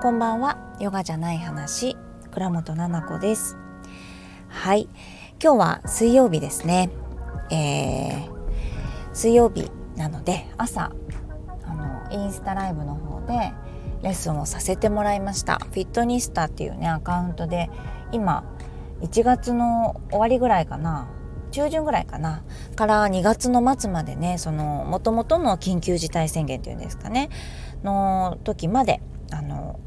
こんばんは、ヨガじゃない話、倉本七子です。はい、今日は水曜日ですね。水曜日なので朝インスタライブの方でレッスンをさせてもらいました。フィットニスタっていうねアカウントで、今1月の終わりぐらいかな、中旬ぐらいかなから2月の末までね、その元々の緊急事態宣言っていうんですかねの時まで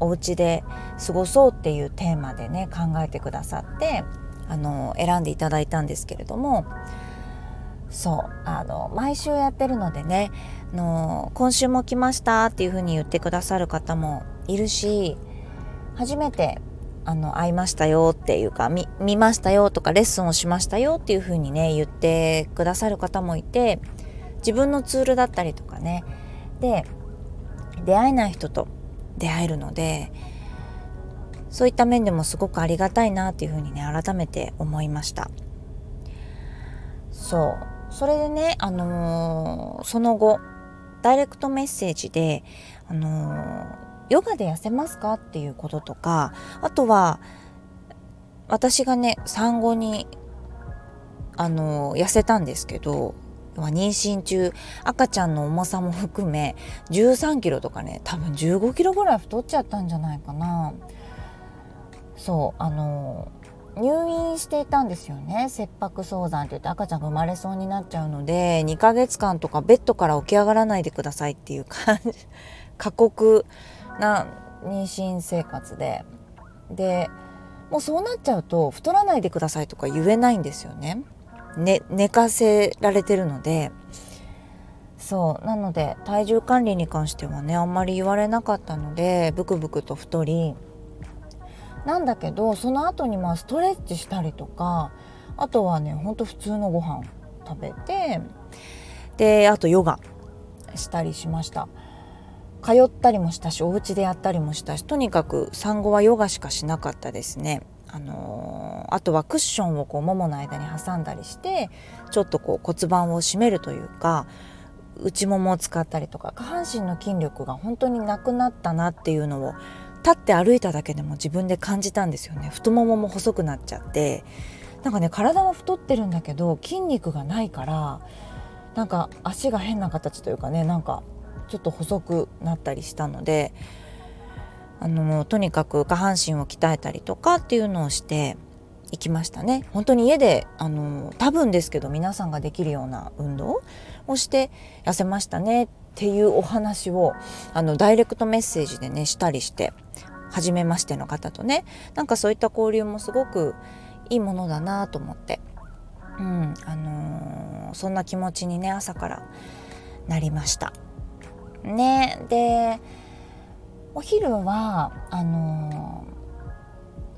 お家で過ごそうっていうテーマでね考えてくださって選んでいただいたんですけれども、そう毎週やってるのでね、今週も来ましたっていう風に言ってくださる方もいるし、初めて会いましたよっていうか 見ましたよとかレッスンをしましたよっていう風にね言ってくださる方もいて、自分のツールだったりとかねで出会えない人と出会えるので、そういった面でもすごくありがたいなっていう風にね改めて思いました。それでね、その後ダイレクトメッセージで、ヨガで痩せますかっていうこととか、あとは私がね産後に痩せたんですけど、妊娠中赤ちゃんの重さも含め13キロとかね、多分15キロぐらい太っちゃったんじゃないかな。そう入院していたんですよね。切迫早産って言って赤ちゃんが生まれそうになっちゃうので、2ヶ月間とかベッドから起き上がらないでくださいっていう感じ、過酷な妊娠生活で、でもうそうなっちゃうと太らないでくださいとか言えないんですよね。寝かせられてるので、そうなので体重管理に関してはねあんまり言われなかったので、ブクブクと太りなんだけど、その後にストレッチしたりとか、あとはねほんと普通のご飯食べて、であとヨガしたりしました。通ったりもしたしお家でやったりもしたし、とにかく産後はヨガしかしなかったですね。あとはクッションをももの間に挟んだりして、ちょっと骨盤を締めるというか内ももを使ったりとか、下半身の筋力が本当になくなったなっていうのを立って歩いただけでも自分で感じたんですよね。太ももも細くなっちゃって、なんかね体は太ってるんだけど筋肉がないから、なんか足が変な形というかね、なんかちょっと細くなったりしたので、とにかく下半身を鍛えたりとかっていうのをしていきましたね。本当に家で多分ですけど皆さんができるような運動をして痩せましたねっていうお話をダイレクトメッセージでねしたりして、初めましての方とね、なんかそういった交流もすごくいいものだなと思って、そんな気持ちにね朝からなりましたね。でお昼は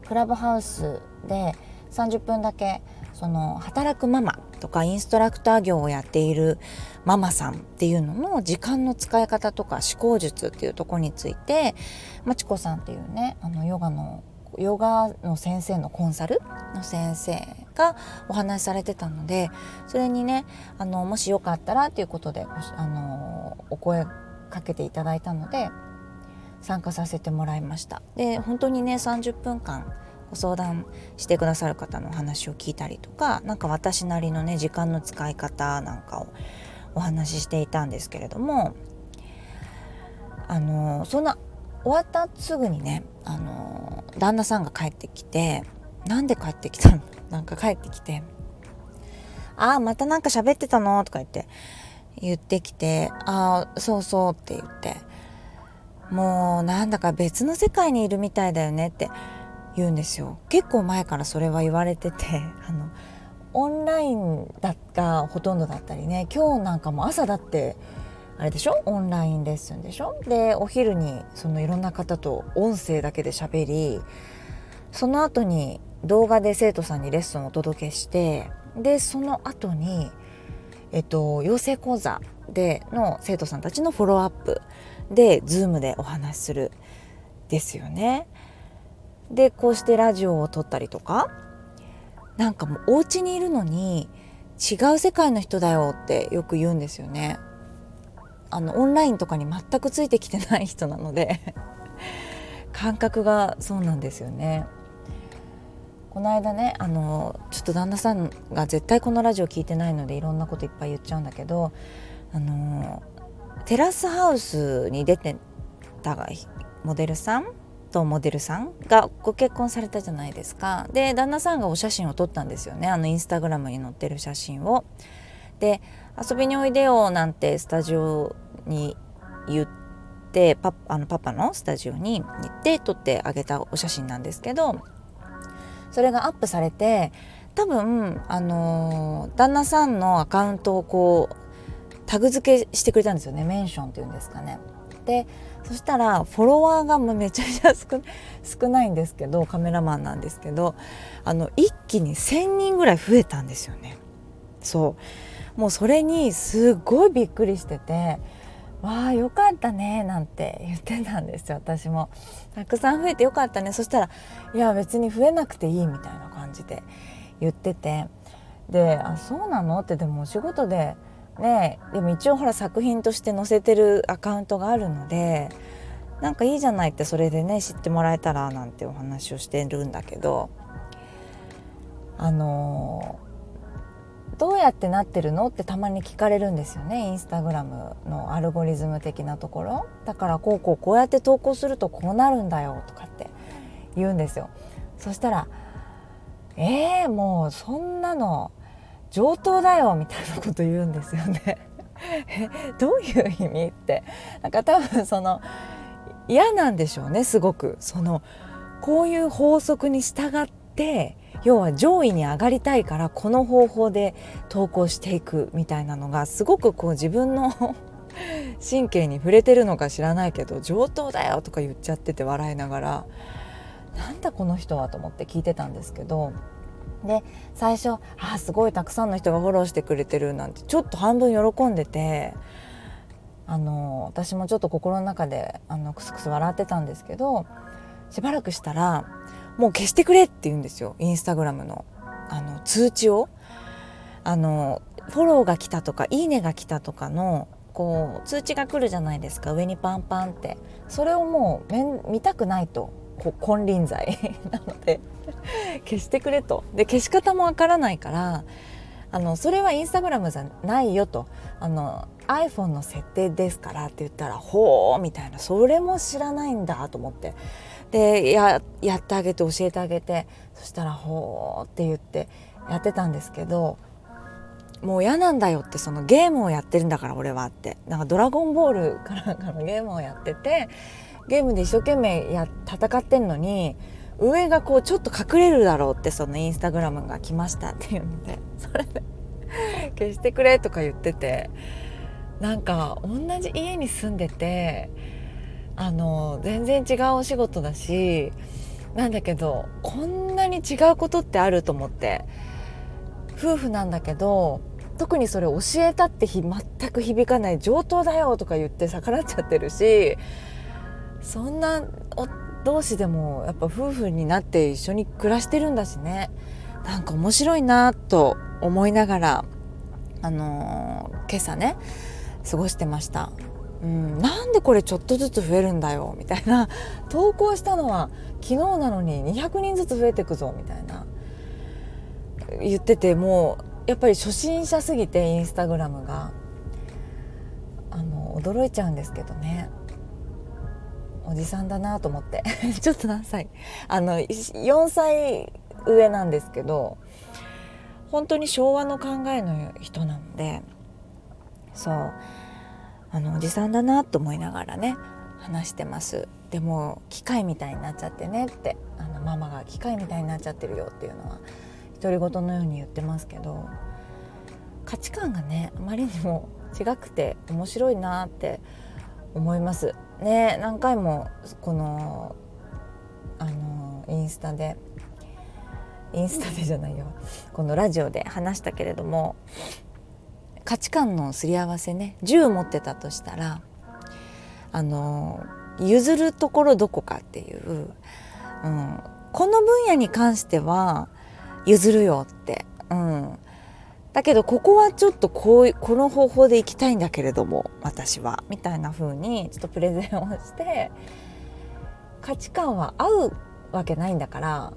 クラブハウスで30分だけその働くママとかインストラクター業をやっているママさんっていうのの時間の使い方とか思考術っていうところについて、まちこさんっていうねヨガの先生のコンサルの先生がお話しされてたので、それにねもしよかったらということでお声かけていただいたので参加させてもらいました。で本当にね30分間ご相談してくださる方のお話を聞いたりとか、なんか私なりのね時間の使い方なんかをお話ししていたんですけれども、そんな終わったすぐにね旦那さんが帰ってきて、なんで帰ってきたのなんか帰ってきて、あーまたなんか喋ってたのとか言ってきて、あーそうそうって言って、もうなんだか別の世界にいるみたいだよねって言うんですよ。結構前からそれは言われてて、オンラインだったほとんどだったりね、今日なんかも朝だってあれでしょ、オンラインレッスンでしょ、でお昼にそのいろんな方と音声だけで喋り、その後に動画で生徒さんにレッスンをお届けして、でその後に養成講座での生徒さんたちのフォローアップで Zoom でお話しするですよね。でこうしてラジオを撮ったりとか、なんかもうお家にいるのに違う世界の人だよってよく言うんですよね。オンラインとかに全くついてきてない人なので感覚がそうなんですよね。この間ねちょっと旦那さんが絶対このラジオ聞いてないのでいろんなこといっぱい言っちゃうんだけどテラスハウスに出てたモデルさんとモデルさんがご結婚されたじゃないですか。で旦那さんがお写真を撮ったんですよね。インスタグラムに載ってる写真を。で遊びにおいでよなんてスタジオに言ってパパのスタジオに行って撮ってあげたお写真なんですけど、それがアップされて多分旦那さんのアカウントをこうタグ付けしてくれたんですよね。メンションっていうんですかね。でそしたらフォロワーがもうめちゃめちゃ少ないんですけど、カメラマンなんですけど一気に1000人ぐらい増えたんですよね。そうもうそれにすごいびっくりしてて、わあよかったねなんて言ってたんですよ。私もたくさん増えてよかったね。そしたらいや別に増えなくていいみたいな感じで言ってて、でそうなのって、でもお仕事でね、でも一応ほら作品として載せてるアカウントがあるのでなんかいいじゃないって、それでね知ってもらえたらなんてお話をしてるんだけど、どうやってなってるのってたまに聞かれるんですよね。インスタグラムのアルゴリズム的なところだからこうやって投稿するとこうなるんだよとかって言うんですよ。そしたらもうそんなの上等だよみたいなこと言うんですよねどういう意味って、なんか多分嫌なんでしょうね。すごくこういう法則に従って要は上位に上がりたいからこの方法で投稿していくみたいなのがすごく自分の神経に触れてるのか知らないけど、上等だよとか言っちゃってて笑いながら、なんだこの人はと思って聞いてたんですけど、で最初すごいたくさんの人がフォローしてくれてるなんてちょっと半分喜んでて、私もちょっと心の中でクスクス笑ってたんですけど、しばらくしたらもう消してくれって言うんですよ。インスタグラムの通知をフォローが来たとかいいねが来たとかの通知が来るじゃないですか、上にパンパンって。それをもう見たくないと金輪際なので消してくれと。で消し方もわからないからそれはインスタグラムじゃないよと、iPhone の設定ですからって言ったら、ほーみたいな、それも知らないんだと思って、で やってあげて教えてあげて、そしたらほーって言ってやってたんですけど、もう嫌なんだよって、ゲームをやってるんだから俺はって、なんかドラゴンボールからのゲームをやってて、ゲームで一生懸命戦ってんのに上がちょっと隠れるだろうって、インスタグラムが来ましたっていうので、それで消してくれとか言ってて、なんか同じ家に住んでて全然違うお仕事だしなんだけど、こんなに違うことってあると思って、夫婦なんだけど特にそれ教えたって全く響かない、上等だよとか言って逆らっちゃってるし、そんな同士でもやっぱ夫婦になって一緒に暮らしてるんだしね、なんか面白いなと思いながら今朝ね過ごしてました。なんでこれちょっとずつ増えるんだよみたいな、投稿したのは昨日なのに200人ずつ増えてくぞみたいな言ってて、もうやっぱり初心者すぎてインスタグラムが驚いちゃうんですけどね。おじさんだなと思ってちょっと何歳4歳上なんですけど、本当に昭和の考えの人なので、そうおじさんだなと思いながらね話してます。でも機械みたいになっちゃってねって、ママが機械みたいになっちゃってるよっていうのは独り言のように言ってますけど、価値観がねあまりにも違くて面白いなって思いますね。何回もこのラジオで話したけれども、価値観のすり合わせね、銃持ってたとしたら譲るところどこかっていう、この分野に関しては譲るよって、だけどここはちょっとこの方法でいきたいんだけれども私はみたいな風にちょっとプレゼンをして、価値観は合うわけないんだから、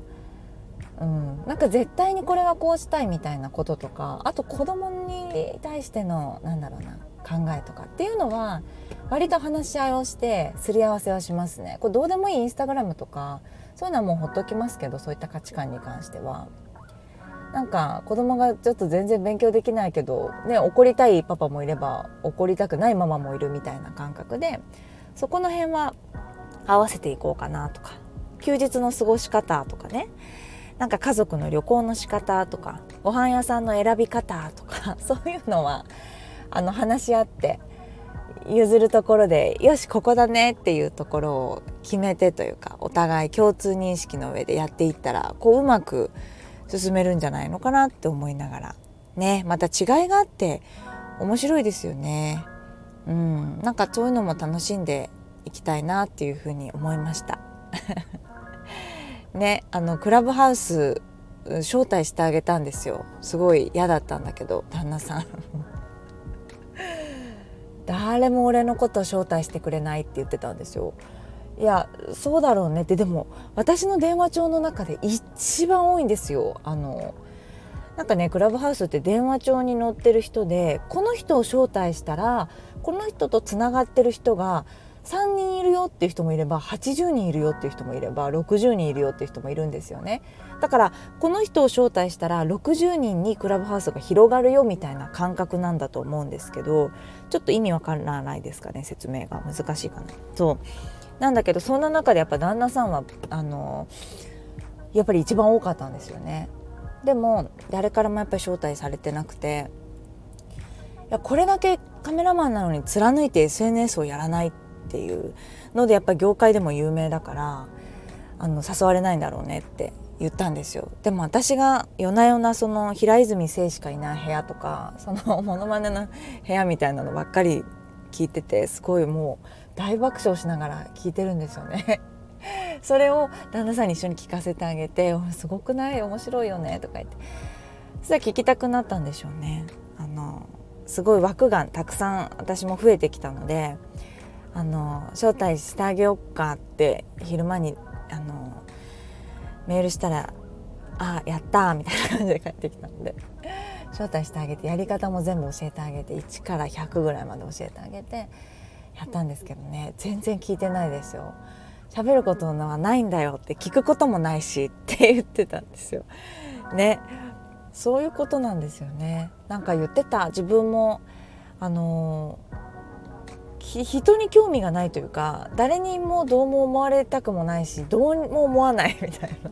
なんか絶対にこれはこうしたいみたいなこととか、あと子供に対してのなんだろうな考えとかっていうのは割と話し合いをしてすり合わせはしますね。これどうでもいいインスタグラムとかそういうのはもうほっときますけど、そういった価値観に関してはなんか子供がちょっと全然勉強できないけど、ね、怒りたいパパもいれば怒りたくないママもいるみたいな感覚で、そこの辺は合わせていこうかなとか、休日の過ごし方とかね、なんか家族の旅行の仕方とかご飯屋さんの選び方とかそういうのは話し合って譲るところで、よしここだねっていうところを決めてというか、お互い共通認識の上でやっていったらうまく進めるんじゃないのかなって思いながらね、また違いがあって面白いですよね。なんかそういうのも楽しんでいきたいなっていうふうに思いましたね、クラブハウス招待してあげたんですよ。すごい嫌だったんだけど旦那さん誰も俺のことを招待してくれないって言ってたんですよ。いやそうだろうねって。でも私の電話帳の中で一番多いんですよ。なんかね、クラブハウスって電話帳に載ってる人で、この人を招待したらこの人とつながってる人が3人いるよっていう人もいれば、80人いるよっていう人もいれば、60人いるよっていう人もいるんですよね。だからこの人を招待したら60人にクラブハウスが広がるよみたいな感覚なんだと思うんですけど、ちょっと意味わからないですかね、説明が難しいかな。そうなんだけど、そんな中でやっぱ旦那さんはやっぱり一番多かったんですよね。でも誰からもやっぱり招待されてなくて、いやこれだけカメラマンなのに貫いて SNS をやらないっていうので、やっぱり業界でも有名だから誘われないんだろうねって言ったんですよ。でも私が夜な夜なその平泉成しかいない部屋とか、そのモノマネの部屋みたいなのばっかり聞いてて、すごいもう大爆笑しながら聞いてるんですよねそれを旦那さんに一緒に聞かせてあげて、すごくない面白いよねとか言って、そしたら聞きたくなったんでしょうね。すごい枠がたくさん私も増えてきたので、招待してあげようかって昼間にメールしたら、あやったみたいな感じで帰ってきたんで、招待してあげてやり方も全部教えてあげて、1から100ぐらいまで教えてあげてやったんですけどね、全然聞いてないですよ。喋ることはないんだよって、聞くこともないしって言ってたんですよね。そういうことなんですよね。なんか言ってた、自分も人に興味がないというか、誰にもどうも思われたくもないし、どうも思わないみたいな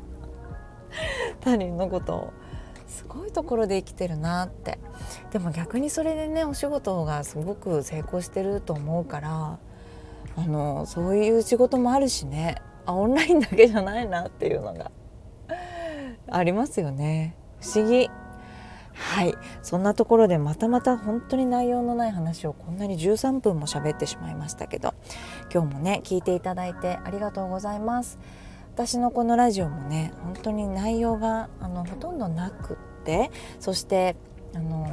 他人のことを、すごいところで生きてるなって。でも逆にそれでね、お仕事がすごく成功してると思うから、そういう仕事もあるしね、オンラインだけじゃないなっていうのがありますよね、不思議。はい、そんなところでまた本当に内容のない話をこんなに13分も喋ってしまいましたけど、今日もね聞いていただいてありがとうございます。私のこのラジオもね、本当に内容がほとんどなくって、そして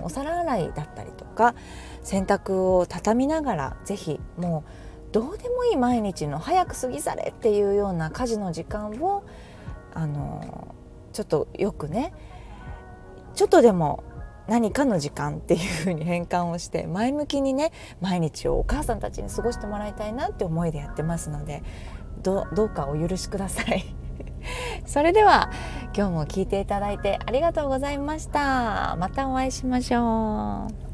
お皿洗いだったりとか洗濯を畳みながら、ぜひもうどうでもいい毎日の早く過ぎ去れっていうような家事の時間をちょっとよくね、ちょっとでも何かの時間っていう風に変換をして、前向きにね毎日をお母さんたちに過ごしてもらいたいなって思いでやってますので、どうかお許しくださいそれでは今日も聞いていただいてありがとうございました。またお会いしましょう。